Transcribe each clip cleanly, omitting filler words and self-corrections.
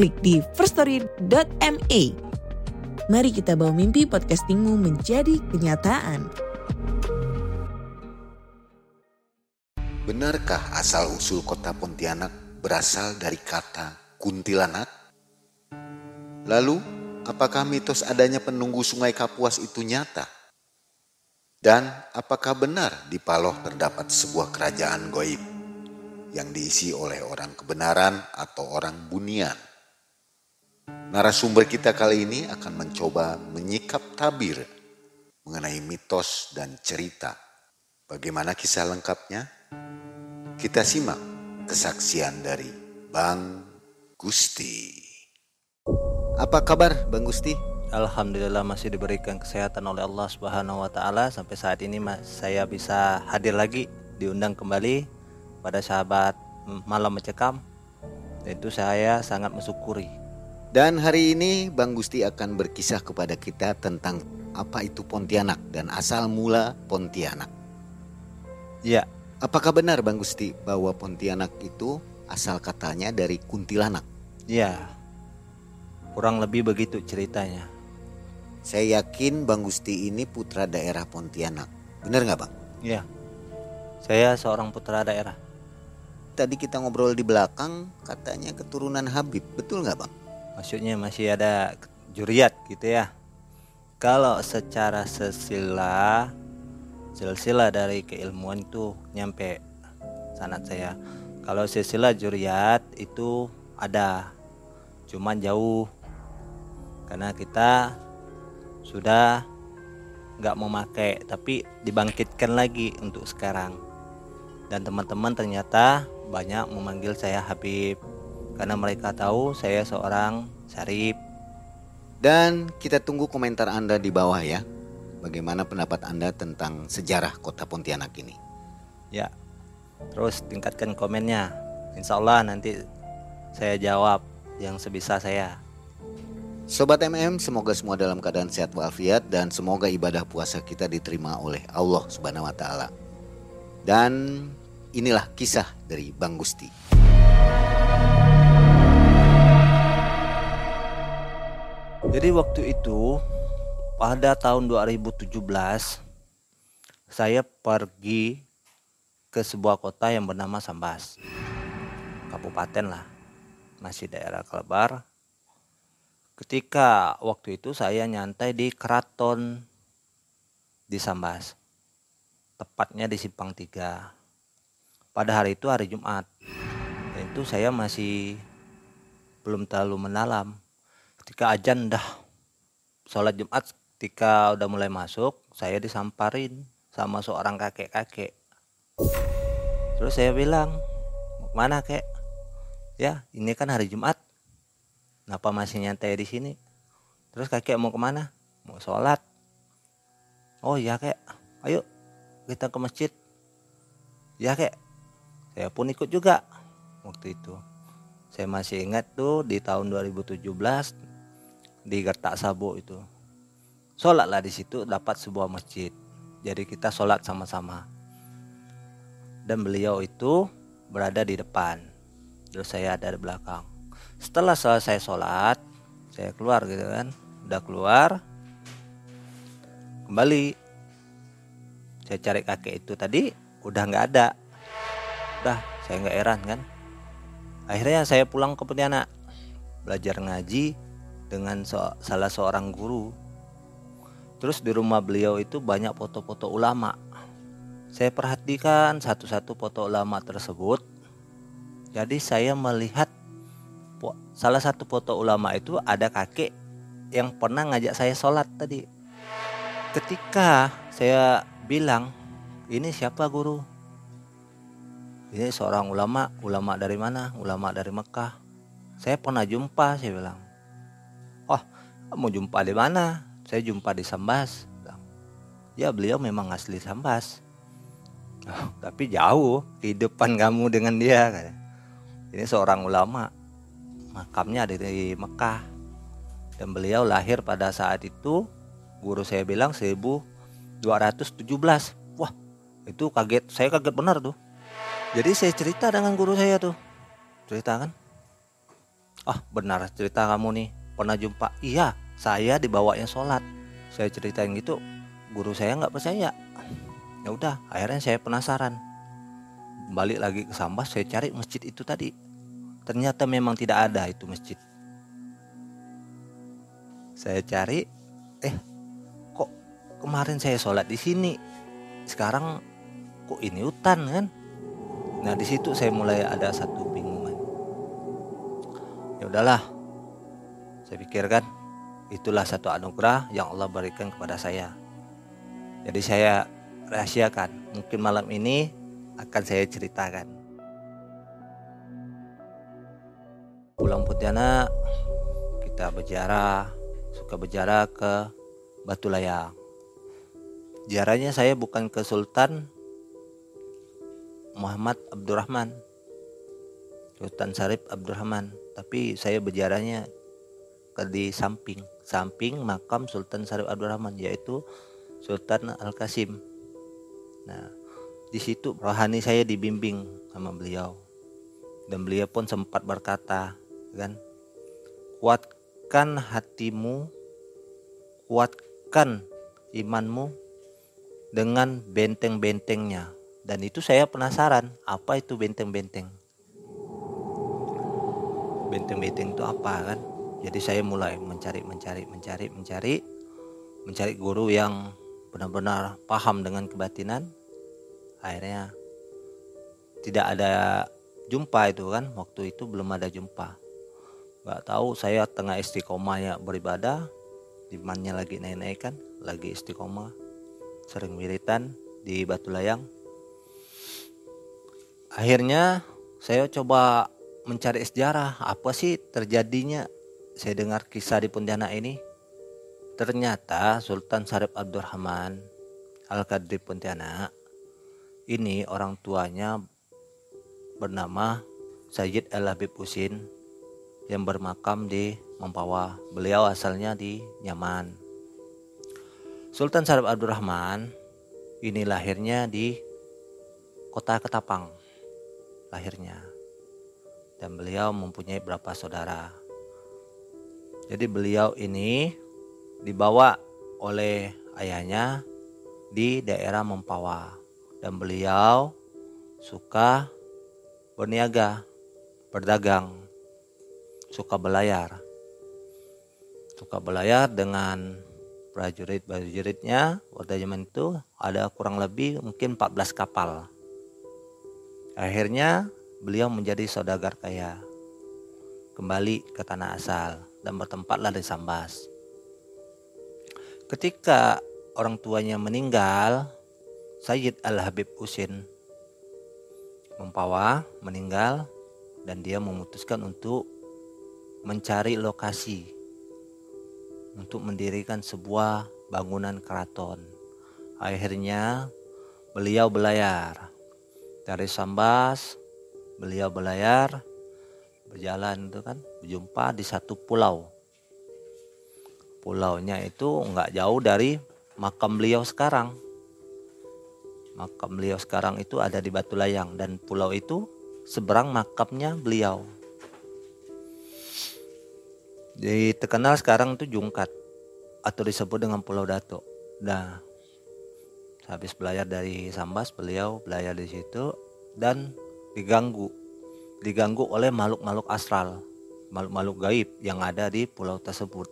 klik di firstory.me. Mari kita bawa mimpi podcastingmu menjadi kenyataan. Benarkah asal-usul kota Pontianak berasal dari kata Kuntilanak? Lalu, apakah mitos adanya penunggu Sungai Kapuas itu nyata? Dan apakah benar di Paloh terdapat sebuah kerajaan goib yang diisi oleh orang kebenaran atau orang Bunian? Narasumber kita kali ini akan mencoba menyikap tabir mengenai mitos dan cerita. Bagaimana kisah lengkapnya? Kita simak kesaksian dari Bang Gusti. Apa kabar Bang Gusti? Alhamdulillah masih diberikan kesehatan oleh Allah Subhanahu wa taala sampai saat ini saya bisa hadir lagi, diundang kembali pada sahabat Malam Mencekam. Itu saya sangat mensyukuri. Dan hari ini Bang Gusti akan berkisah kepada kita tentang apa itu Pontianak dan asal mula Pontianak. Ya, apakah benar Bang Gusti bahwa Pontianak itu asal katanya dari Kuntilanak? Ya, kurang lebih begitu ceritanya. Saya yakin Bang Gusti ini putra daerah Pontianak. Benar nggak Bang? Ya, saya seorang putra daerah. Tadi kita ngobrol di belakang katanya keturunan Habib, betul nggak Bang? Maksudnya masih ada juriat gitu ya. Kalau secara silsilah dari keilmuan itu nyampe sanad saya. Kalau silsilah juriat itu ada, cuman jauh. Karena kita sudah gak memakai, tapi dibangkitkan lagi untuk sekarang. Dan teman-teman ternyata banyak memanggil saya Habib karena mereka tahu saya seorang syarif. Dan kita tunggu komentar Anda di bawah ya. Bagaimana pendapat Anda tentang sejarah kota Pontianak ini? Ya, terus tingkatkan komennya. Insya Allah nanti saya jawab yang sebisa saya. Sobat MM, semoga semua dalam keadaan sehat walafiat dan semoga ibadah puasa kita diterima oleh Allah Subhanahu wa taala. Dan inilah kisah dari Bang Gusti. Jadi waktu itu pada tahun 2017 saya pergi ke sebuah kota yang bernama Sambas. Kabupaten lah, masih daerah Kelebar. Ketika waktu itu saya nyantai di keraton di Sambas. Tepatnya di Simpang 3. Pada hari itu hari Jumat. Dan itu saya masih belum terlalu mendalam. Ketika azan dah sholat Jumat, ketika udah mulai masuk, saya disamparin sama seorang kakek-kakek. Terus saya bilang, mana kek? Ya, ini kan hari Jumat. Kenapa masih nyantai di sini? Terus kakek mau kemana? Mau sholat. Oh ya kek, ayo kita ke masjid. Ya kek, saya pun ikut juga waktu itu. Saya masih ingat tuh di tahun 2017. Di Gertak Sabo itu sholatlah di situ, dapat sebuah masjid, jadi kita sholat sama-sama dan beliau itu berada di depan, terus saya ada di belakang. Setelah selesai sholat saya keluar gitu kan, udah keluar kembali saya cari kakek itu tadi udah nggak ada, udah saya nggak heran kan. Akhirnya saya pulang ke Pontianak belajar ngaji dengan salah seorang guru. Terus di rumah beliau itu banyak foto-foto ulama. Saya perhatikan satu-satu foto ulama tersebut. Jadi saya melihat salah satu foto ulama itu ada kakek yang pernah ngajak saya sholat tadi. Ketika saya bilang, ini siapa guru? Ini seorang ulama. Ulama dari mana? Ulama dari Mekah. Saya pernah jumpa, saya bilang. Oh, mau jumpa di mana? Saya jumpa di Sambas. Ya, beliau memang asli Sambas. Oh, tapi jauh kehidupan kamu dengan dia. Ini seorang ulama. Makamnya ada di Mekah. Dan beliau lahir pada saat itu, guru saya bilang 1217. Wah, itu kaget. Saya kaget benar tuh. Jadi saya cerita dengan guru saya tuh. Cerita kan? Ah, benar cerita kamu nih, pernah jumpa. Iya, saya dibawanya sholat. Saya ceritain gitu, guru saya nggak percaya. Ya udah, akhirnya saya penasaran. Balik lagi ke Sambas, saya cari masjid itu tadi. Ternyata memang tidak ada itu masjid. Saya cari, kok kemarin saya sholat di sini, sekarang kok ini hutan kan? Nah, di situ saya mulai ada satu bingungan. Ya udahlah, saya pikirkan, itulah satu anugerah yang Allah berikan kepada saya. Jadi saya rahasiakan, mungkin malam ini akan saya ceritakan. Pulang Pontianak, kita suka berjarah ke Batu Layang. Jaranya saya bukan ke Sultan Muhammad Abdurrahman, Sultan Syarif Abdurrahman, tapi saya berjarahnya ke di samping makam Sultan Syarif Abdurrahman, yaitu Sultan Al-Qasim. Nah, di situ rohani saya dibimbing sama beliau, dan beliau pun sempat berkata, kan, kuatkan hatimu, kuatkan imanmu dengan benteng-bentengnya. Dan itu saya penasaran, apa itu benteng-benteng? Benteng-benteng itu apa kan? Jadi saya mulai mencari guru yang benar-benar paham dengan kebatinan. Akhirnya tidak ada jumpa itu kan, waktu itu belum ada jumpa. Gak tahu saya tengah istiqomahnya beribadah, imannya lagi naik-naik kan, lagi istiqomah, sering wiritan di Batu Layang. Akhirnya saya coba mencari sejarah, apa sih terjadinya. Saya dengar kisah di Pontianak ini. Ternyata Sultan Syarif Abdurrahman Alkadri Pontianak ini orang tuanya bernama Sayyid Al-Habib Husin yang bermakam di Mempawah. Beliau asalnya di Yaman. Sultan Syarif Abdurrahman ini lahirnya di kota Ketapang lahirnya, dan beliau mempunyai beberapa saudara. Jadi beliau ini dibawa oleh ayahnya di daerah Mempawah, dan beliau suka berniaga, berdagang, suka belayar dengan prajurit-prajuritnya. Pada zaman itu ada kurang lebih mungkin 14 kapal. Akhirnya beliau menjadi saudagar kaya, kembali ke tanah asal dan bertempatlah di Sambas. Ketika orang tuanya meninggal, Sayyid Al-Habib Husin Mempawah meninggal, dan dia memutuskan untuk mencari lokasi untuk mendirikan sebuah bangunan keraton. Akhirnya beliau belayar dari Sambas, berjalan itu kan, berjumpa di satu pulau. Pulaunya itu nggak jauh dari makam beliau sekarang. Makam beliau sekarang itu ada di Batu Layang, dan pulau itu seberang makamnya beliau. Jadi terkenal sekarang itu Jungkat, atau disebut dengan Pulau Datuk. Nah, habis belayar dari Sambas, beliau belayar di situ dan diganggu oleh makhluk-makhluk astral, makhluk-makhluk gaib yang ada di pulau tersebut.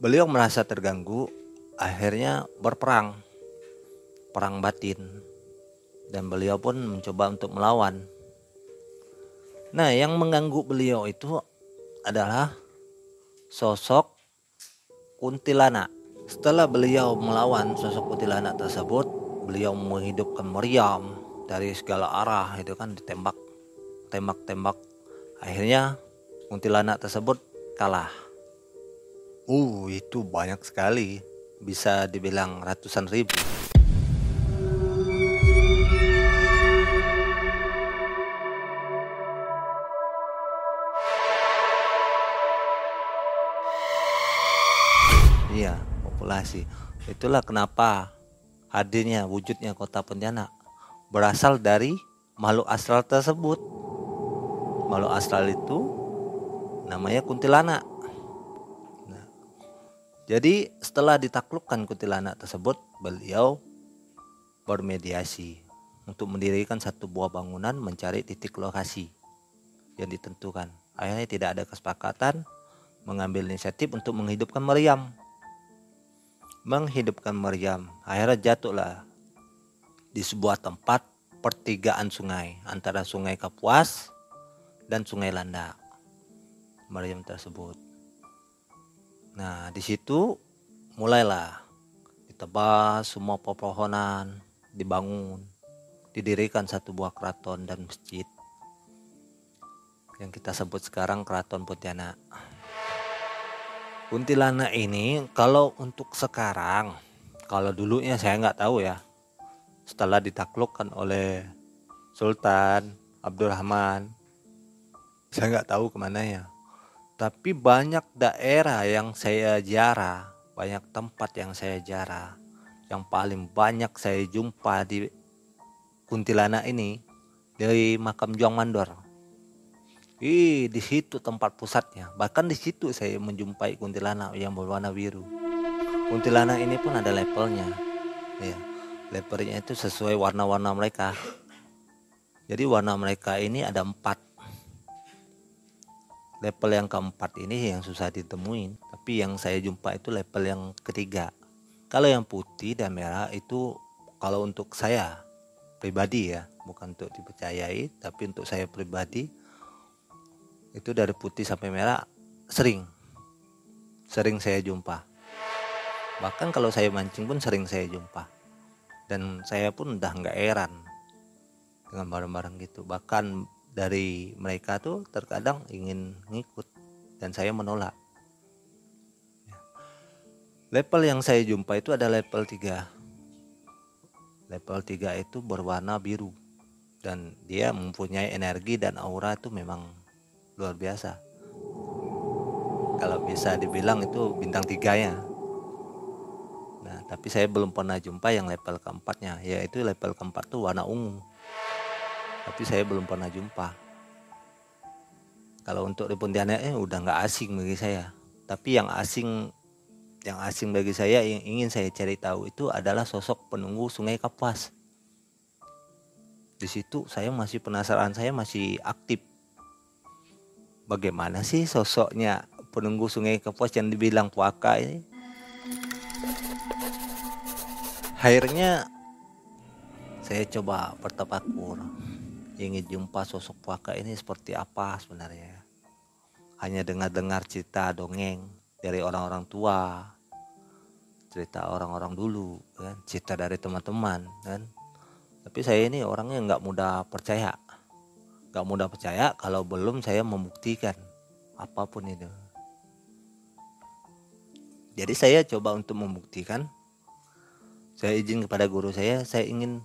Beliau merasa terganggu, akhirnya perang batin, dan beliau pun mencoba untuk melawan. Nah, yang mengganggu beliau itu adalah sosok kuntilanak. Setelah beliau melawan sosok kuntilanak tersebut, beliau menghidupkan meriam dari segala arah, itu kan ditembak. Akhirnya Kuntilanak tersebut kalah. Itu banyak sekali, bisa dibilang ratusan ribu. Iya, populasi. Itulah kenapa hadirnya wujudnya kota Pontianak berasal dari makhluk astral tersebut. Makhluk astral itu namanya kuntilanak. Nah, jadi setelah ditaklukkan kuntilanak tersebut, beliau bermediasi untuk mendirikan satu buah bangunan mencari titik lokasi yang ditentukan. Akhirnya tidak ada kesepakatan, mengambil inisiatif untuk menghidupkan meriam. Akhirnya jatuhlah di sebuah tempat pertigaan sungai antara Sungai Kapuas dan Sungai Landak meriam tersebut. Nah, di situ mulailah ditebas semua pepohonan, dibangun, didirikan satu buah keraton dan masjid yang kita sebut sekarang Keraton Pontianak. Kuntilanak ini kalau untuk sekarang, kalau dulunya saya nggak tahu ya, setelah ditaklukkan oleh Sultan Abdurrahman, saya nggak tahu kemana ya. Tapi banyak daerah yang saya jarah, banyak tempat yang saya jarah, yang paling banyak saya jumpa di Kuntilanak ini dari makam Juang Mandor. Di situ tempat pusatnya. Bahkan di situ saya menjumpai kuntilanak yang berwarna biru. Kuntilanak ini pun ada levelnya. Ya, levelnya itu sesuai warna-warna mereka. Jadi warna mereka ini ada 4. Level yang keempat ini yang susah ditemuin. Tapi yang saya jumpa itu level yang ketiga. Kalau yang putih dan merah itu kalau untuk saya pribadi ya, bukan untuk dipercayai, tapi untuk saya pribadi, itu dari putih sampai merah sering saya jumpa. Bahkan kalau saya mancing pun sering saya jumpa. Dan saya pun udah nggak heran dengan barang-barang gitu. Bahkan dari mereka tuh terkadang ingin ngikut dan saya menolak. Level yang saya jumpa itu ada level 3. Level 3 itu berwarna biru. Dan dia mempunyai energi dan aura itu memang luar biasa. Kalau bisa dibilang itu bintang 3-nya. Nah, tapi saya belum pernah jumpa yang level keempatnya. Yaitu level keempat itu warna ungu. Tapi saya belum pernah jumpa. Kalau untuk di Pontianak udah nggak asing bagi saya. Tapi yang asing bagi saya, yang ingin saya cari tahu itu adalah sosok penunggu Sungai Kapuas. Di situ saya masih penasaran, saya masih aktif. Bagaimana sih sosoknya penunggu Sungai Kapuas yang dibilang puaka ini? Akhirnya saya coba bertafakur, ingin jumpa sosok puaka ini seperti apa sebenarnya. Hanya dengar-dengar cerita dongeng dari orang-orang tua, cerita orang-orang dulu, kan? Cerita dari teman-teman, kan? Tapi saya ini orangnya nggak mudah percaya. Gak mudah percaya kalau belum saya membuktikan apapun itu. Jadi saya coba untuk membuktikan. Saya izin kepada guru saya ingin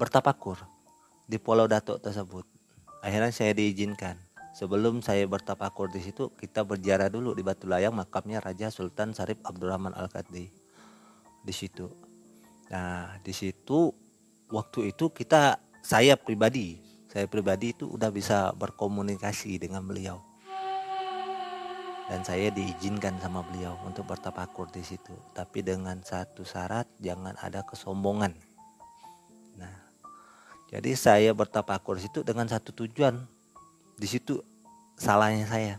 bertafakur di Pulau Datuk tersebut. Akhirnya saya diizinkan. Sebelum saya bertafakur di situ, kita berziarah dulu di Batu Layang makamnya Raja Sultan Syarif Abdurrahman Alkadri. Di situ. Nah, di situ waktu itu saya pribadi itu udah bisa berkomunikasi dengan beliau. Dan saya diizinkan sama beliau untuk bertafakur di situ, tapi dengan satu syarat, jangan ada kesombongan. Nah, jadi saya bertafakur di situ dengan satu tujuan. Di situ salahnya saya.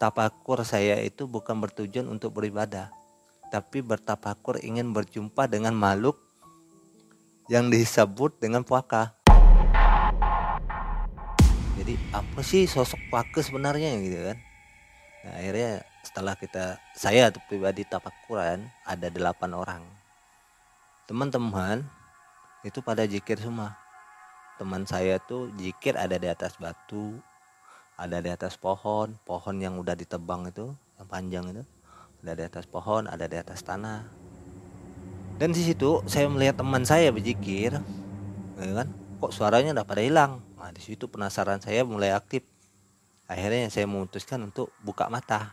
Tafakur saya itu bukan bertujuan untuk beribadah, tapi bertafakur ingin berjumpa dengan makhluk yang disebut dengan puaka. Jadi apa sih sosok puaka sebenarnya gitu kan? Nah, akhirnya setelah saya pribadi tafakuran ada 8 orang. Teman-teman itu pada zikir semua. Teman saya tuh zikir ada di atas batu, ada di atas pohon yang udah ditebang itu, yang panjang itu, ada di atas pohon, ada di atas tanah. Dan di situ saya melihat teman saya berzikir, ya kan? Kok suaranya udah pada hilang. Nah, di situ penasaran saya mulai aktif. Akhirnya saya memutuskan untuk buka mata.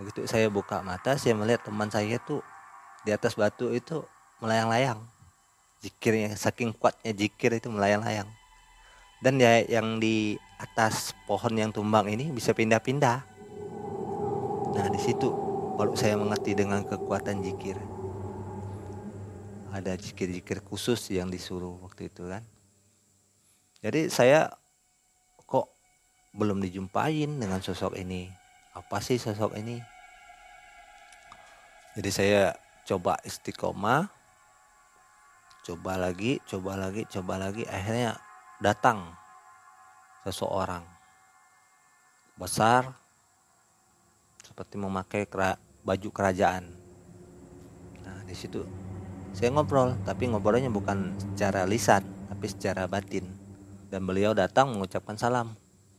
Begitu saya buka mata, saya melihat teman saya tuh di atas batu itu melayang-layang. Zikirnya, saking kuatnya zikir itu melayang-layang. Dan ya, yang di atas pohon yang tumbang ini bisa pindah-pindah. Nah, di situ baru saya mengerti dengan kekuatan zikir. Ada zikir-zikir khusus yang disuruh waktu itu kan. Jadi saya kok belum dijumpain dengan sosok ini. Apa sih sosok ini? Jadi saya coba istiqomah, coba lagi, akhirnya datang seseorang besar seperti memakai baju kerajaan. Nah, di situ saya ngobrol, tapi ngobrolnya bukan secara lisan, tapi secara batin. Dan beliau datang mengucapkan salam.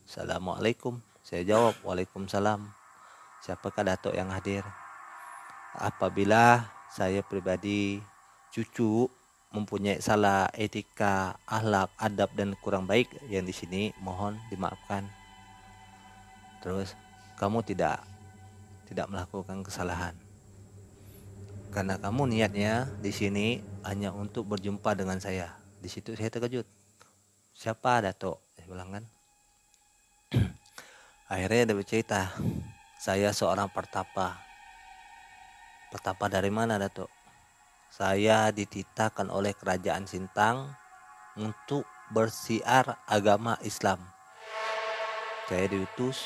Assalamualaikum. Saya jawab, waalaikumsalam. Siapakah datuk yang hadir? Apabila saya pribadi cucu mempunyai salah etika, akhlak, adab dan kurang baik yang di sini, mohon dimaafkan. Terus, kamu tidak melakukan kesalahan. Karena kamu niatnya di sini hanya untuk berjumpa dengan saya. Di situ saya terkejut. Siapa datuk? Saya bilang kan. Akhirnya dia bercerita, saya seorang pertapa. Pertapa dari mana datuk? Saya dititahkan oleh kerajaan Sintang untuk bersiar agama Islam. Saya diutus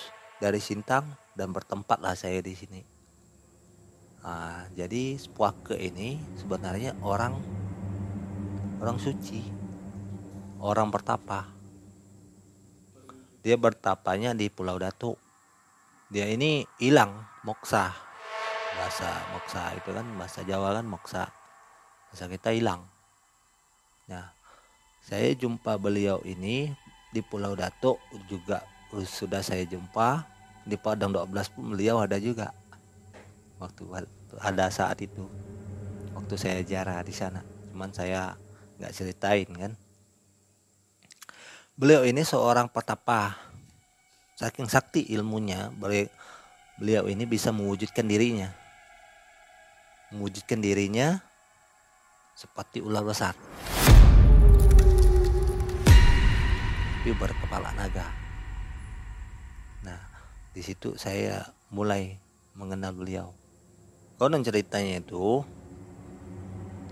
dari Sintang dan bertempatlah saya di sini. Nah, jadi Puake ini sebenarnya orang suci, orang bertapa. Dia bertapanya di Pulau Datuk. Dia ini hilang moksa, bahasa moksa itu kan, bahasa Jawa kan moksa. Masa kita hilang. Nah, saya jumpa beliau ini di Pulau Datuk juga sudah saya jumpa. Di Padang 12 pun beliau ada juga. Waktu ada saat itu. Waktu saya jarah di sana. Cuman saya nggak ceritain kan. Beliau ini seorang pertapa. Saking sakti ilmunya, beliau ini bisa mewujudkan dirinya seperti ular besar, tapi berkepala naga. Nah, di situ saya mulai mengenal beliau. Konon ceritanya itu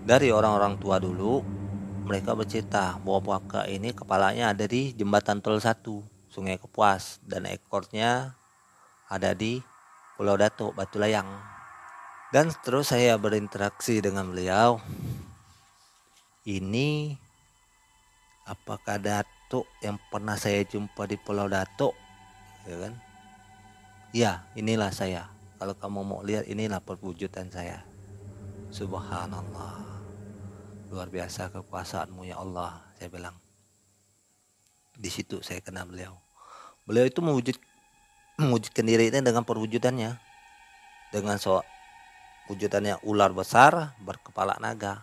dari orang-orang tua dulu, mereka bercerita bahwa Puaka ini kepalanya ada di jembatan tol 1 Sungai Kapuas dan ekornya ada di Pulau Datuk Batu Layang. Dan terus saya berinteraksi dengan beliau. Ini apakah datuk yang pernah saya jumpa di Pulau Datuk, ya kan? Ya, inilah saya. Kalau kamu mau lihat, inilah perwujudan saya. Subhanallah, luar biasa kekuasaanmu ya Allah, saya bilang. Di situ saya kenal beliau. Beliau itu mewujudkan dirinya dengan perwujudannya, dengan wujudannya ular besar berkepala naga.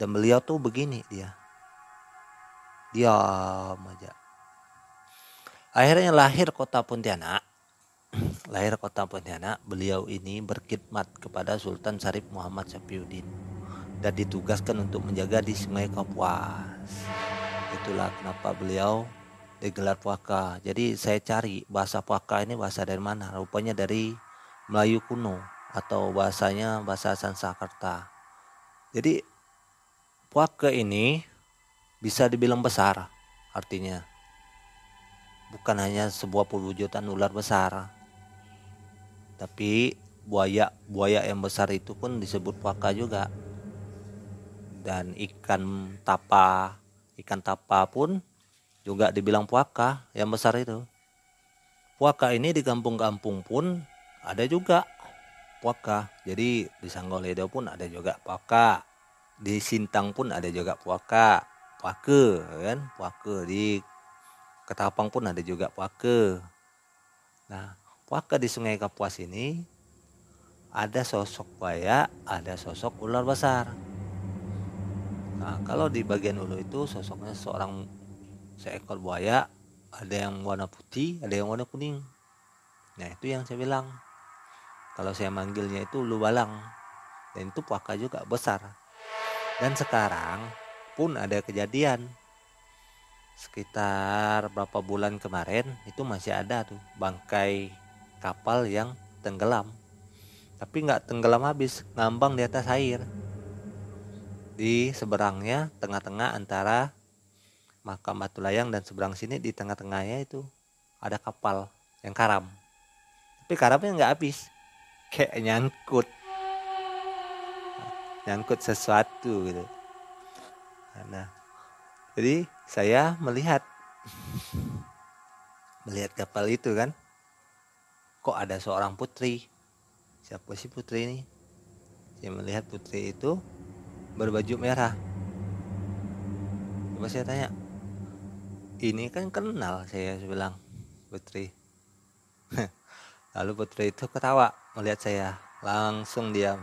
Dan beliau tuh begini, diam aja. Akhirnya lahir kota Pontianak, beliau ini berkhidmat kepada Sultan Syarif Muhammad Syafiuddin dan ditugaskan untuk menjaga di Sungai Kapuas. Itulah kenapa beliau digelar Puaka. Jadi saya cari bahasa Puaka ini bahasa dari mana, rupanya dari Melayu kuno atau bahasanya bahasa Sansakerta. Jadi Puaka ini bisa dibilang besar, artinya bukan hanya sebuah perwujudan ular besar, tapi buaya yang besar itu pun disebut Puaka juga. Dan ikan tapa pun juga dibilang Puaka yang besar itu. Puaka ini di kampung-kampung pun ada juga Puaka. Jadi di Sanggoledo pun ada juga Puaka. Di Sintang pun ada juga Puaka, kan? Puaka di Ketapang pun ada juga puake. Nah, puake di Sungai Kapuas ini ada sosok buaya, ada sosok ular besar. Nah, kalau di bagian hulu itu sosoknya seekor buaya, ada yang warna putih, ada yang warna kuning. Nah, itu yang saya bilang. Kalau saya manggilnya itu lubalang. Dan itu puaka juga besar. Dan sekarang pun ada kejadian. Sekitar berapa bulan kemarin itu masih ada tuh bangkai kapal yang tenggelam. Tapi nggak tenggelam habis, ngambang di atas air. Di seberangnya, tengah-tengah antara makam Batu Layang dan seberang sini, di tengah-tengahnya itu ada kapal yang karam. Tapi karamnya nggak habis, kayak nyangkut sesuatu gitu. Nah, jadi saya melihat kapal itu kan, kok ada seorang putri. Siapa sih putri ini? Saya melihat putri itu berbaju merah. Coba saya tanya, ini kan kenal saya bilang, putri. Lalu putri itu ketawa melihat saya, langsung diam,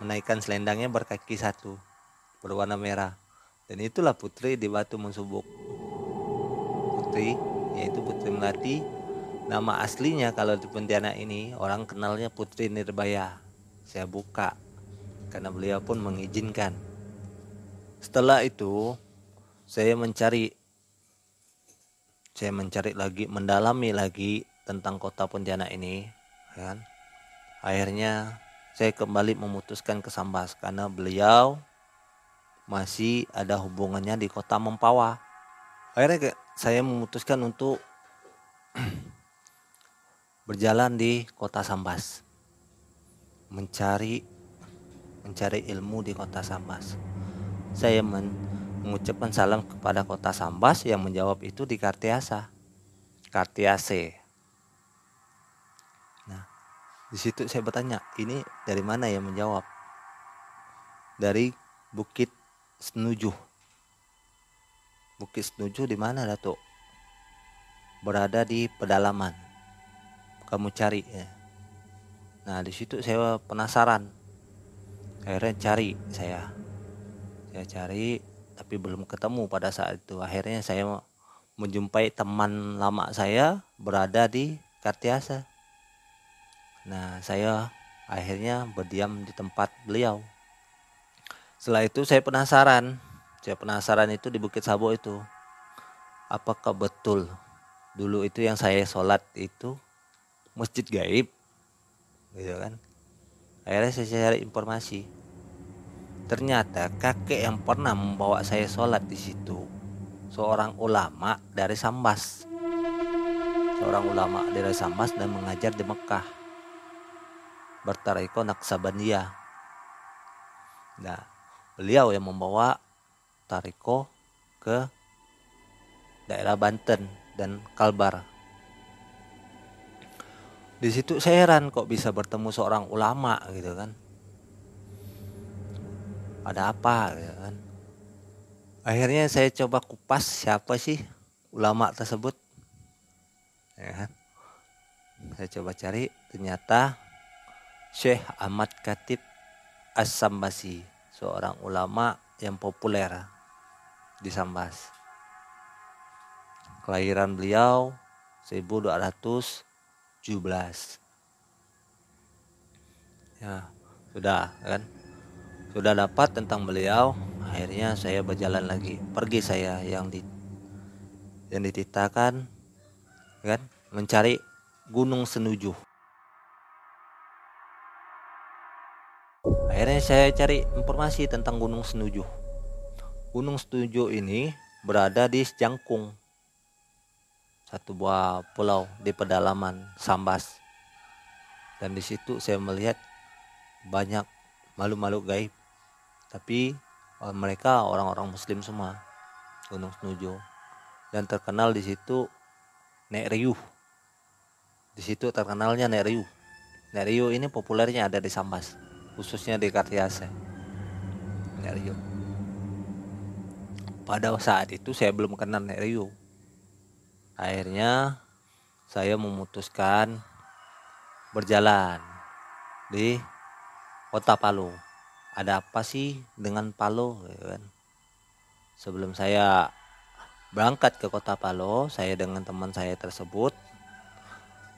menaikkan selendangnya berkaki satu, berwarna merah. Dan itulah putri di Batu Munsubuk. Putri, yaitu Putri Melati. Nama aslinya kalau di Pontianak ini orang kenalnya Putri Nirbaya. Saya buka karena beliau pun mengizinkan. Setelah itu saya mencari lagi, mendalami lagi tentang kota Pontianak ini, kan? Akhirnya saya kembali memutuskan ke Sambas karena beliau masih ada hubungannya di kota Mempawah. Akhirnya saya memutuskan untuk berjalan di kota Sambas, mencari ilmu di kota Sambas. Saya mengucapkan salam kepada kota Sambas yang menjawab itu di Kartiasa. Nah, di situ saya bertanya, ini dari mana yang menjawab? Dari Bukit Senujuh. Bukit Senujuh di mana, Datuk? Berada di pedalaman. Kamu cari ya. Nah, di situ saya penasaran. Akhirnya saya cari tapi belum ketemu pada saat itu. Akhirnya saya menjumpai teman lama saya berada di Kartiasa. Nah, saya akhirnya berdiam di tempat beliau. Setelah itu saya penasaran. Saya penasaran itu di Bukit Sabo itu, apakah betul dulu itu yang saya sholat itu masjid gaib, gitu kan? Akhirnya saya cari informasi. Ternyata kakek yang pernah membawa saya sholat di situ seorang ulama dari Sambas. Seorang ulama dari Sambas dan mengajar di Mekah. Bertarikh Naksabandia. Nah, beliau yang membawa tarikh ke daerah Banten dan Kalbar. Di situ saya heran kok bisa bertemu seorang ulama gitu kan. Ada apa gitu kan. Akhirnya saya coba kupas siapa sih ulama tersebut. Ya kan? Saya coba cari, ternyata Syekh Ahmad Katib As-Sambasi, seorang ulama yang populer di Sambas. Kelahiran beliau 1217. Ya, sudah kan? Sudah dapat tentang beliau, akhirnya saya berjalan lagi. Pergi saya yang dititahkan kan mencari Gunung Senujuh. Akhirnya saya cari informasi tentang Gunung Senujuh. Gunung Senujuh ini berada di Sejangkung, satu buah pulau di pedalaman Sambas. Dan di situ saya melihat banyak makhluk-makhluk gaib. Tapi mereka orang-orang muslim semua, Gunung Senujuh. Dan terkenal di situ Neriuh. Di situ terkenalnya Neriuh. Neriuh ini populernya ada di Sambas, khususnya di Kartiasa. Neriuh. Pada saat itu saya belum kenal Neriuh. Akhirnya saya memutuskan berjalan di kota Paloh. Ada apa sih dengan Paloh? Sebelum saya berangkat ke kota Paloh, saya dengan teman saya tersebut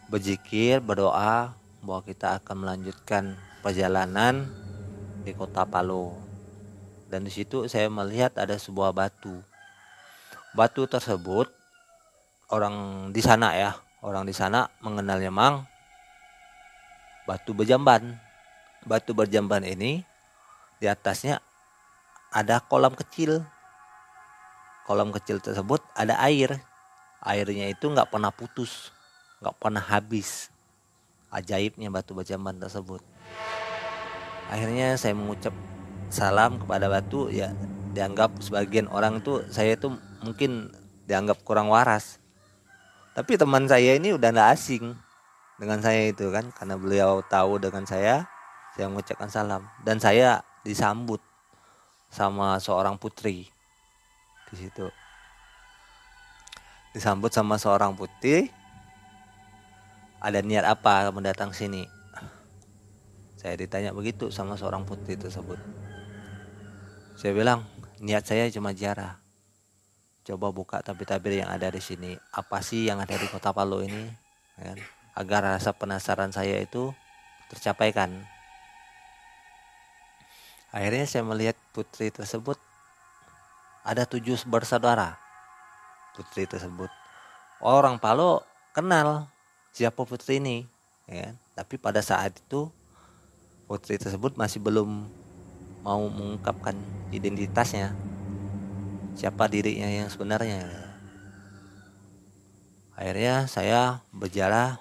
berzikir, berdoa bahwa kita akan melanjutkan perjalanan di kota Paloh. Dan di situ saya melihat ada sebuah batu. Batu tersebut orang di sana mengenalnya Mang Batu Berjamban. Batu Berjamban ini di atasnya ada kolam kecil. Kolam kecil tersebut ada air. Airnya itu nggak pernah putus, nggak pernah habis. Ajaibnya Batu Berjamban tersebut. Akhirnya saya mengucap salam kepada batu. Ya, dianggap sebagian orang tuh saya itu mungkin dianggap kurang waras. Tapi teman saya ini udah gak asing dengan saya itu kan. Karena beliau tahu dengan saya mengucapkan salam. Dan saya disambut sama seorang putri. Di situ. Disambut sama seorang putri. Ada niat apa mendatang sini? Saya ditanya begitu sama seorang putri tersebut. Saya bilang, niat saya cuma ziarah. Coba buka tabir-tabir yang ada di sini. Apa sih yang ada di kota Paloh ini? Kan? Agar rasa penasaran saya itu tercapaikan. Akhirnya saya melihat putri tersebut. Ada 7 bersaudara. Putri tersebut. Orang Paloh kenal siapa putri ini. Kan? Tapi pada saat itu putri tersebut masih belum mau mengungkapkan identitasnya. Siapa dirinya yang sebenarnya. Akhirnya saya berjalan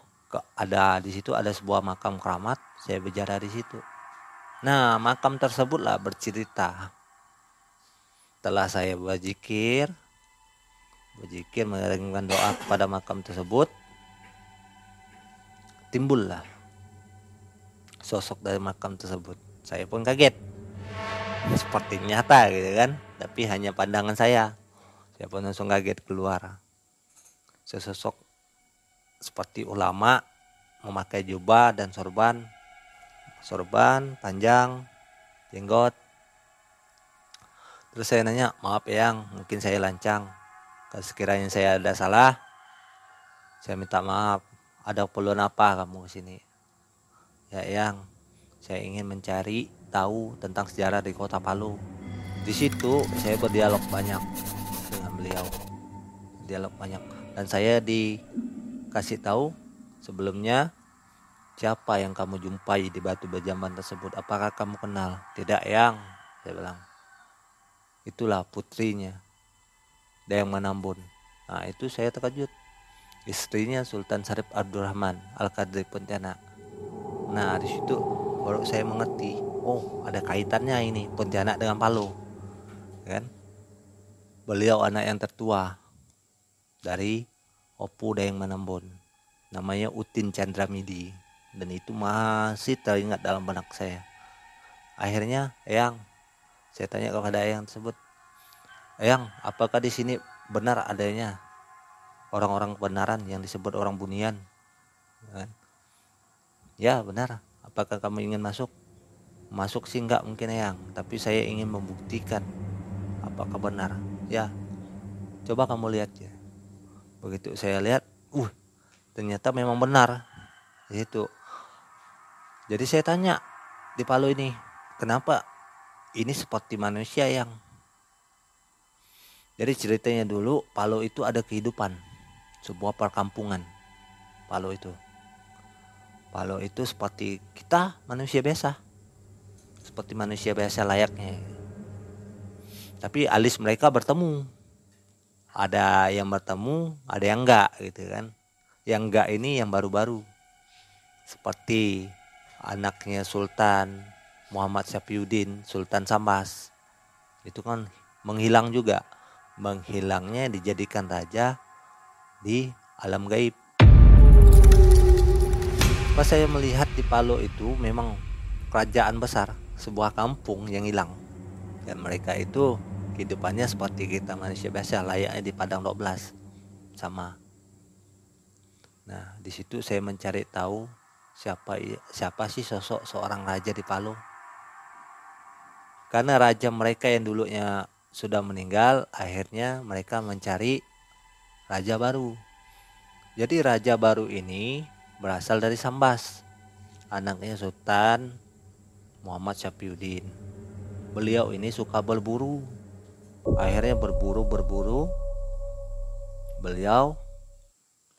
ada di situ sebuah makam keramat, saya berjalan di situ. Nah, makam tersebutlah bercerita. Setelah saya berzikir mengirimkan doa kepada makam tersebut, timbullah sosok dari makam tersebut. Saya pun kaget. Seperti nyata gitu kan, tapi hanya pandangan saya pun langsung kaget keluar. Sesosok seperti ulama memakai jubah dan sorban panjang, jenggot. Terus saya nanya, maaf yang mungkin saya lancang, kalau sekiranya saya ada salah saya minta maaf. Ada perluan apa kamu kesini? Ya yang, saya ingin mencari tahu tentang sejarah di kota Paloh. Di situ saya berdialog banyak dengan beliau. Dan saya dikasih tahu sebelumnya, siapa yang kamu jumpai di Batu Berjamban tersebut? Apakah kamu kenal? Tidak yang, saya bilang. Itulah putrinya, Dayang Manambun. Nah, itu saya terkejut. Istrinya Sultan Syarif Abdurrahman Alkadri Pontianak. Nah, di situ baru saya mengerti, oh ada kaitannya ini Pontianak dengan Paloh, kan? Beliau anak yang tertua dari Opu Dayang Manambun, namanya Utin Chandra Midi, dan itu masih teringat dalam benak saya. Akhirnya, Eyang, saya tanya kepada Eyang tersebut, Eyang, apakah di sini benar adanya orang-orang kebenaran yang disebut orang Bunian? Kan? Ya benar. Apakah kamu ingin masuk? Masuk sih enggak mungkin yang, tapi saya ingin membuktikan apakah benar. Ya, coba kamu lihat ya. Begitu saya lihat, ternyata memang benar. Itu. Jadi saya tanya di Paloh ini, kenapa ini seperti manusia yang? Jadi ceritanya dulu, Paloh itu ada kehidupan, sebuah perkampungan. Paloh itu seperti kita manusia biasa. Seperti manusia biasa layaknya. Tapi alis mereka bertemu. Ada yang bertemu, ada yang enggak gitu kan. Yang enggak ini yang baru-baru. Seperti anaknya Sultan Muhammad Syafiuddin, Sultan Sambas. Itu kan menghilang juga. Menghilangnya dijadikan raja di alam gaib. Pas saya melihat di Paloh itu memang kerajaan besar, sebuah kampung yang hilang. Dan mereka itu kehidupannya seperti kita manusia biasa, layaknya di Padang 12. Sama Nah, di situ saya mencari tahu siapa sih sosok seorang raja di Paloh. Karena raja mereka yang dulunya sudah meninggal, akhirnya mereka mencari raja baru. Jadi raja baru ini berasal dari Sambas, anaknya Sultan Muhammad Syafiuddin. Beliau ini suka berburu. Akhirnya berburu. Beliau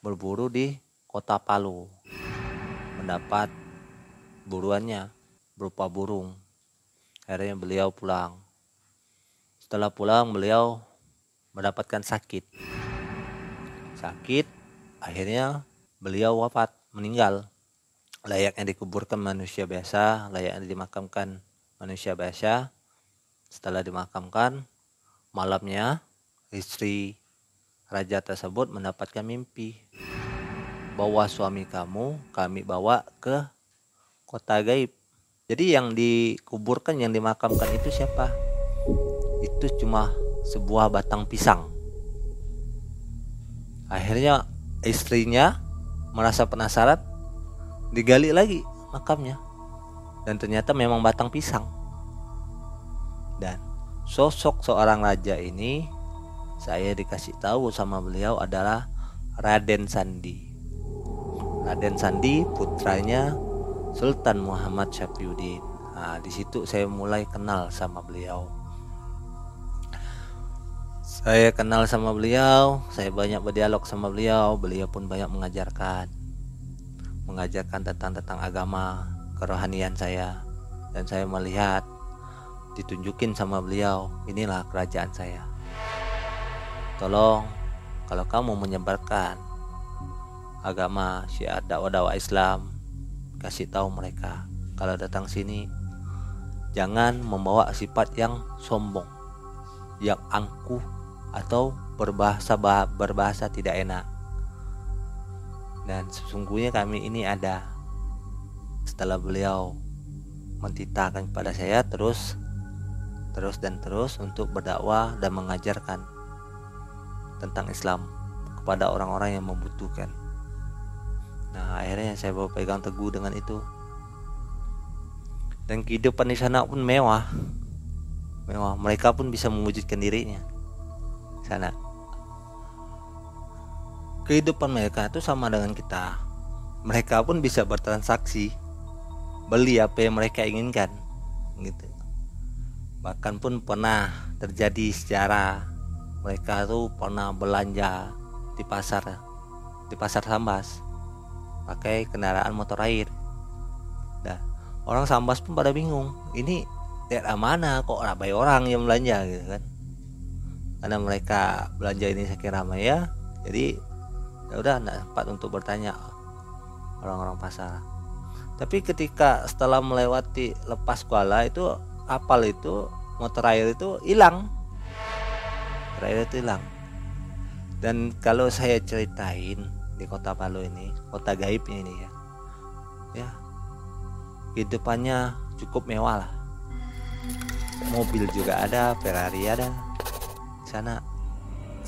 berburu di kota Paloh, mendapat buruannya berupa burung. Akhirnya beliau pulang. Setelah pulang, beliau mendapatkan sakit, akhirnya beliau wafat, meninggal. Layaknya dikuburkan manusia biasa, layaknya dimakamkan manusia biasa. Setelah dimakamkan, malamnya istri raja tersebut mendapatkan mimpi bahwa suami kamu kami bawa ke kota gaib. Jadi yang dikuburkan, yang dimakamkan itu siapa? Itu cuma sebuah batang pisang. Akhirnya istrinya merasa penasaran, digali lagi makamnya, dan ternyata memang batang pisang. Dan sosok seorang raja ini saya dikasih tahu sama beliau adalah Raden Sandi. Raden Sandi putranya Sultan Muhammad Syafiuddin. Nah, di situ saya mulai kenal sama beliau. Saya kenal sama beliau, saya banyak berdialog sama beliau, beliau pun banyak mengajarkan tentang agama, kerohanian saya. Dan saya melihat, ditunjukin sama beliau, inilah kerajaan saya. Tolong, kalau kamu menyebarkan agama syiar dakwah Islam, kasih tahu mereka, kalau datang sini, jangan membawa sifat yang sombong, yang angkuh, atau berbahasa tidak enak. Dan sesungguhnya kami ini ada. Setelah beliau mentitahkan kepada saya terus untuk berdakwah dan mengajarkan tentang Islam kepada orang-orang yang membutuhkan. Nah, akhirnya saya berpegang teguh dengan itu. Dan kehidupan di sana pun mewah. Mereka pun bisa mewujudkan dirinya di sana. Kehidupan mereka itu sama dengan kita. Mereka pun bisa bertransaksi, beli apa yang mereka inginkan, gitu. Bahkan pun pernah terjadi sejarah mereka tuh pernah belanja di pasar Sambas pakai kendaraan motor air. Nah, orang Sambas pun pada bingung, ini daerah mana kok ramai orang yang belanja, gitu kan. Karena mereka belanja ini saking ramai ya, jadi ya udah nggak sempat untuk bertanya orang-orang pasar. Tapi ketika setelah melewati lepas Kuala itu, kapal itu, motor air itu hilang. Dan kalau saya ceritain di kota Paloh ini, kota gaibnya ini ya kehidupannya cukup mewah lah. Mobil juga ada, Ferrari ada di sana.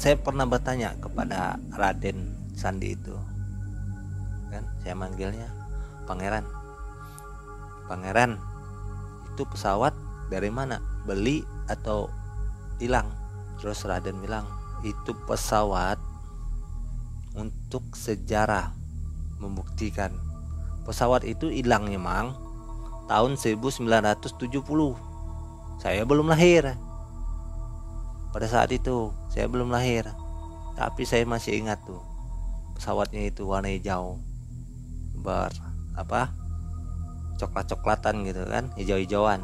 Saya pernah bertanya kepada Raden Sandi itu, kan saya manggilnya Pangeran, itu pesawat dari mana? Beli atau hilang? Terus Raden bilang, itu pesawat untuk sejarah, membuktikan pesawat itu hilang memang tahun 1970. Saya belum lahir. Pada saat itu saya belum lahir. Tapi saya masih ingat tuh pesawatnya itu warna hijau, coklat-coklatan gitu kan, hijau-hijauan.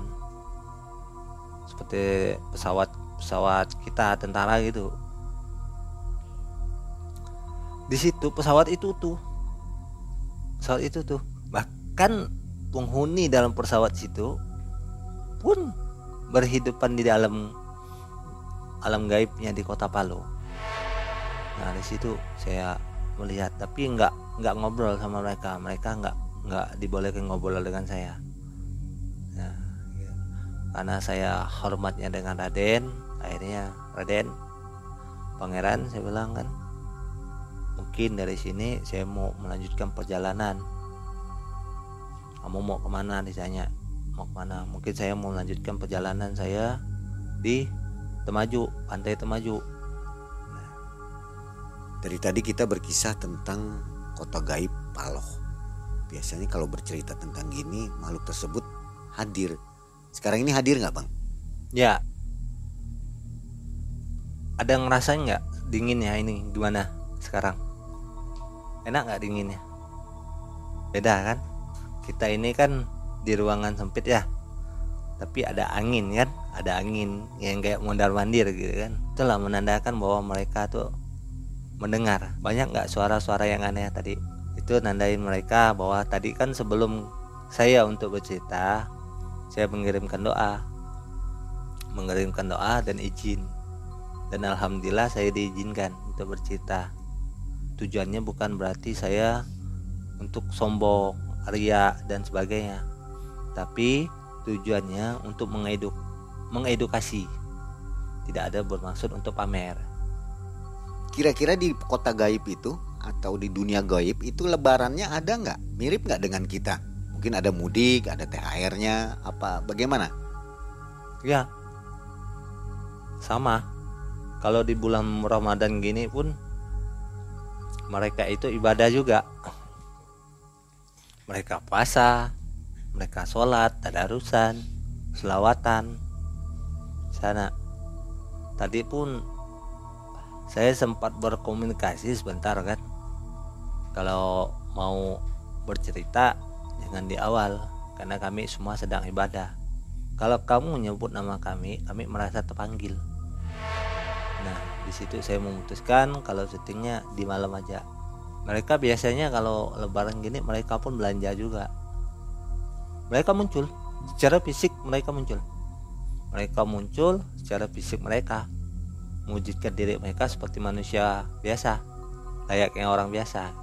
Seperti pesawat kita tentara gitu. Di situ pesawat itu tuh. Bahkan penghuni dalam pesawat situ pun berhidupan di dalam alam gaibnya di kota Paloh. Nah, di situ saya melihat, tapi nggak ngobrol sama mereka. Mereka nggak dibolehkan ngobrol dengan saya. Nah, gitu. Karena saya hormatnya dengan Raden, akhirnya Raden, Pangeran, saya bilang kan, Mungkin dari sini saya mau melanjutkan perjalanan. Kamu mau kemana? Ditanya. Mau kemana? Mungkin saya mau melanjutkan perjalanan saya di Temajuk, Pantai Temajuk. Nah, dari tadi kita berkisah tentang kota gaib Paloh. Biasanya kalau bercerita tentang gini, makhluk tersebut hadir. Sekarang ini hadir nggak, Bang? Ya. Ada ngerasain nggak dinginnya ini? Gimana sekarang? Enak nggak dinginnya? Beda kan? Kita ini kan di ruangan sempit ya. Tapi ada angin kan? Ada angin yang kayak mondar-mandir gitu kan. Itulah menandakan bahwa mereka tuh mendengar. Banyak nggak suara-suara yang aneh tadi? Itu nandain mereka bahwa tadi kan sebelum saya untuk bercerita, saya mengirimkan doa dan izin, dan alhamdulillah saya diizinkan untuk bercerita. Tujuannya bukan berarti saya untuk sombong, ria dan sebagainya, tapi tujuannya untuk mengedukasi, tidak ada bermaksud untuk pamer. Kira-kira di kota gaib itu atau di dunia gaib itu lebarannya ada nggak? Mirip nggak dengan kita? Mungkin ada mudik, ada THR-nya, apa bagaimana? Ya, sama. Kalau di bulan Ramadan gini pun mereka itu ibadah juga. Mereka puasa, mereka sholat, tadarusan, selawatan. Sana. Tadi pun saya sempat berkomunikasi sebentar kan. Kalau mau bercerita dengan di awal, karena kami semua sedang ibadah. Kalau kamu menyebut nama kami merasa terpanggil. Nah, di situ saya memutuskan kalau syutingnya di malam aja. Mereka biasanya kalau lebaran gini mereka pun belanja juga. Mereka muncul secara fisik, mereka mewujudkan diri mereka seperti manusia biasa, layaknya orang biasa.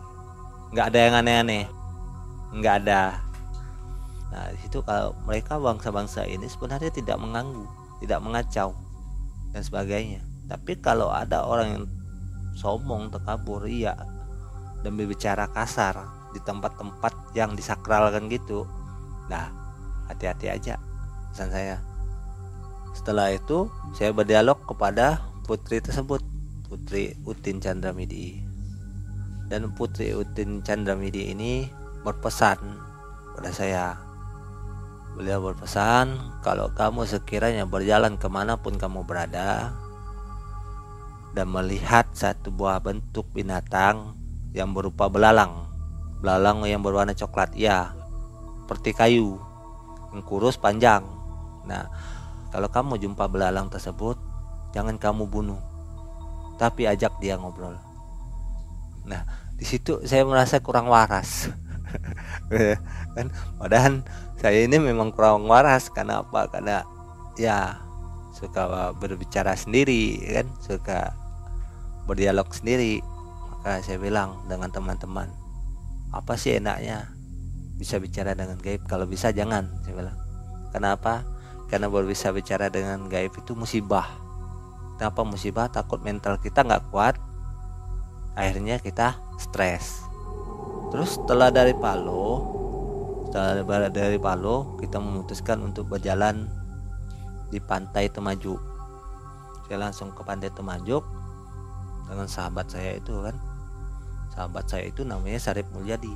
Nggak ada yang aneh-aneh. Nggak ada. Nah, di situ kalau mereka bangsa-bangsa ini sebenarnya tidak mengganggu, tidak mengacau dan sebagainya. Tapi kalau ada orang yang sombong, terkabur, iya, dan berbicara kasar di tempat-tempat yang disakralkan gitu, nah, hati-hati aja, pesan saya. Setelah itu saya berdialog kepada putri tersebut, Putri Utin Chandra Midi. Dan Putri Utin Chandra Midi ini berpesan pada saya. Beliau berpesan, kalau kamu sekiranya berjalan kemanapun kamu berada dan melihat satu buah bentuk binatang yang berupa belalang yang berwarna coklat, ya, seperti kayu yang kurus panjang. Nah, kalau kamu jumpa belalang tersebut, jangan kamu bunuh, tapi ajak dia ngobrol. Nah, di situ saya merasa kurang waras. Kan padahal saya ini memang kurang waras. Karena apa? Karena ya suka berbicara sendiri kan, suka berdialog sendiri. Maka saya bilang dengan teman-teman, apa sih enaknya bisa bicara dengan gaib? Kalau bisa jangan, saya bilang. Kenapa? Karena baru bisa bicara dengan gaib itu musibah. Kenapa musibah? Takut mental kita nggak kuat, akhirnya kita stres. Terus setelah dari Paloh kita memutuskan untuk berjalan di Pantai Temajuk. Saya langsung ke Pantai Temajuk dengan sahabat saya itu kan. Sahabat saya itu namanya Syarif Mulyadi.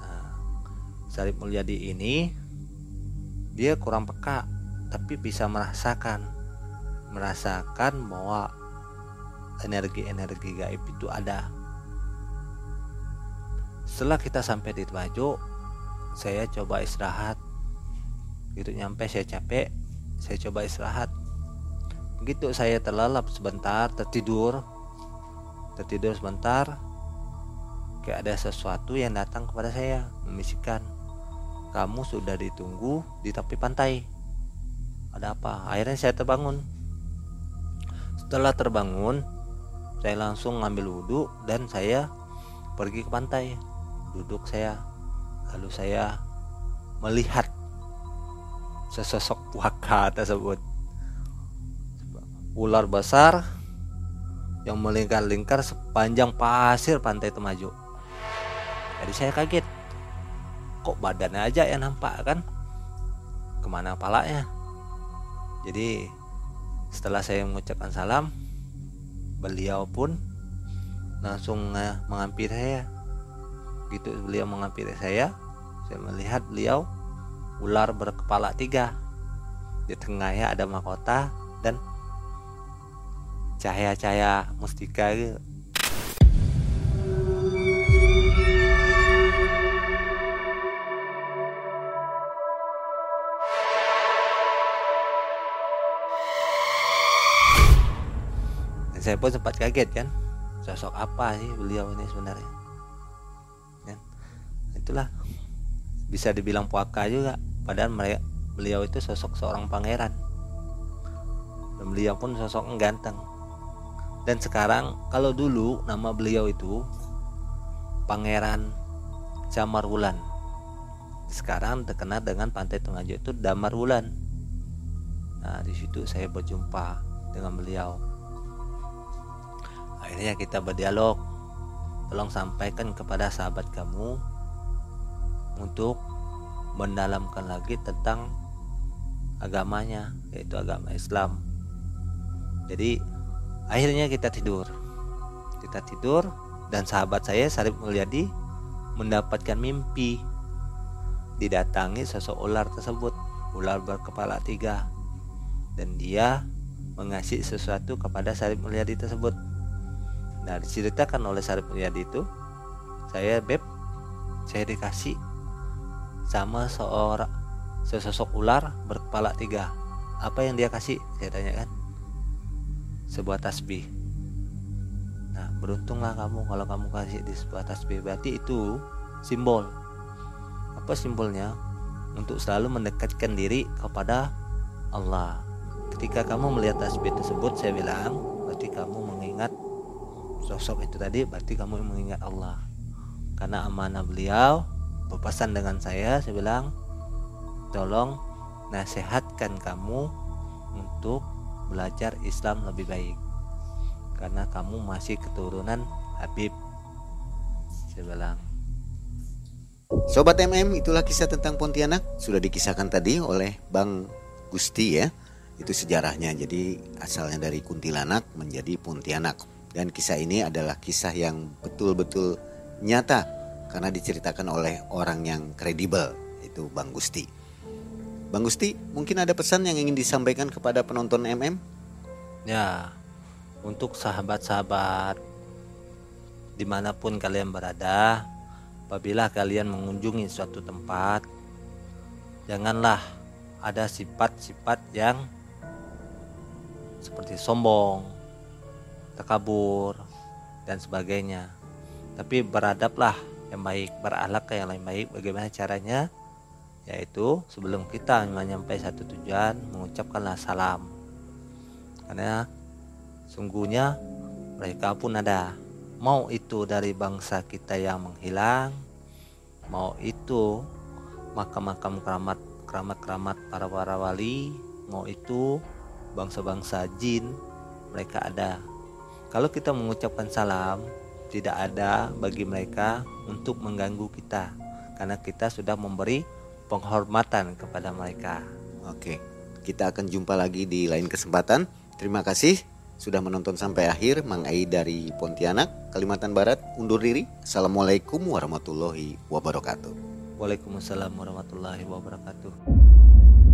Nah, Syarif Mulyadi ini dia kurang peka, tapi bisa merasakan bahwa energi-energi gaib itu ada. Setelah kita sampai di Temajuk, saya coba istirahat. Gitu nyampe saya capek, saya coba istirahat. Begitu saya terlelap sebentar, tertidur sebentar, kayak ada sesuatu yang datang kepada saya, membisikkan, kamu sudah ditunggu di tepi pantai. Ada apa? Akhirnya saya terbangun. Setelah terbangun, saya langsung ngambil wudhu dan saya pergi ke pantai. Duduk saya, lalu saya melihat sesosok puaka tersebut, ular besar yang melingkar-lingkar sepanjang pasir Pantai Temajuk. Jadi saya kaget, kok badannya aja yang nampak kan, kemana palanya. Jadi setelah saya mengucapkan salam, beliau pun langsung menghampiri saya. Begitu beliau menghampiri saya melihat beliau ular berkepala tiga. Di tengahnya ada mahkota dan cahaya-cahaya mustika gitu. Dan saya pun sempat kaget kan, sosok apa sih beliau ini sebenarnya ya. Itulah bisa dibilang puaka juga, padahal beliau itu sosok seorang pangeran dan beliau pun sosok ganteng. Dan sekarang, kalau dulu nama beliau itu Pangeran Damarwulan, sekarang terkenal dengan Pantai Tunggaja itu Damarwulan. Nah, di situ saya berjumpa dengan beliau. Akhirnya kita berdialog, tolong sampaikan kepada sahabat kamu untuk mendalamkan lagi tentang agamanya, yaitu agama Islam. Jadi akhirnya kita tidur dan sahabat saya Syarif Mulyadi mendapatkan mimpi didatangi sosok ular tersebut, ular berkepala tiga, dan dia mengasih sesuatu kepada Syarif Mulyadi tersebut. Nah, diceritakan oleh Syarif Mulyadi itu, saya dikasih sama seorang sesosok ular berkepala tiga. Apa yang dia kasih? Saya tanyakan. Sebuah tasbih. Nah, beruntunglah kamu kalau kamu kasih di sebuah tasbih, berarti itu simbol. Apa simbolnya? Untuk selalu mendekatkan diri kepada Allah. Ketika kamu melihat tasbih tersebut, saya bilang, berarti kamu mengingat sosok itu tadi, berarti kamu mengingat Allah. Karena amanah beliau berpesan dengan saya bilang, tolong nasihatkan kamu untuk belajar Islam lebih baik karena kamu masih keturunan Habib, saya bilang. Sobat MM, itulah kisah tentang Pontianak. Sudah dikisahkan tadi oleh Bang Gusti ya, itu sejarahnya. Jadi asalnya dari Kuntilanak menjadi Pontianak, dan kisah ini adalah kisah yang betul-betul nyata karena diceritakan oleh orang yang kredibel, itu Bang Gusti. Bang Gusti, mungkin ada pesan yang ingin disampaikan kepada penonton MM? Ya, untuk sahabat-sahabat dimanapun kalian berada, apabila kalian mengunjungi suatu tempat, janganlah ada sifat-sifat yang seperti sombong, takabur, dan sebagainya. Tapi beradablah yang baik, berakhlak yang baik. Bagaimana caranya? Yaitu sebelum kita menyampaikan satu tujuan, mengucapkanlah salam, karena sungguhnya mereka pun ada, mau itu dari bangsa kita yang menghilang, mau itu makam-makam keramat para wali, mau itu bangsa-bangsa jin, mereka ada. Kalau kita mengucapkan salam, tidak ada bagi mereka untuk mengganggu kita, karena kita sudah memberi penghormatan kepada mereka. Oke, kita akan jumpa lagi di lain kesempatan. Terima kasih sudah menonton sampai akhir. Mang Ei dari Pontianak, Kalimantan Barat undur diri. Assalamualaikum warahmatullahi wabarakatuh. Waalaikumsalam warahmatullahi wabarakatuh.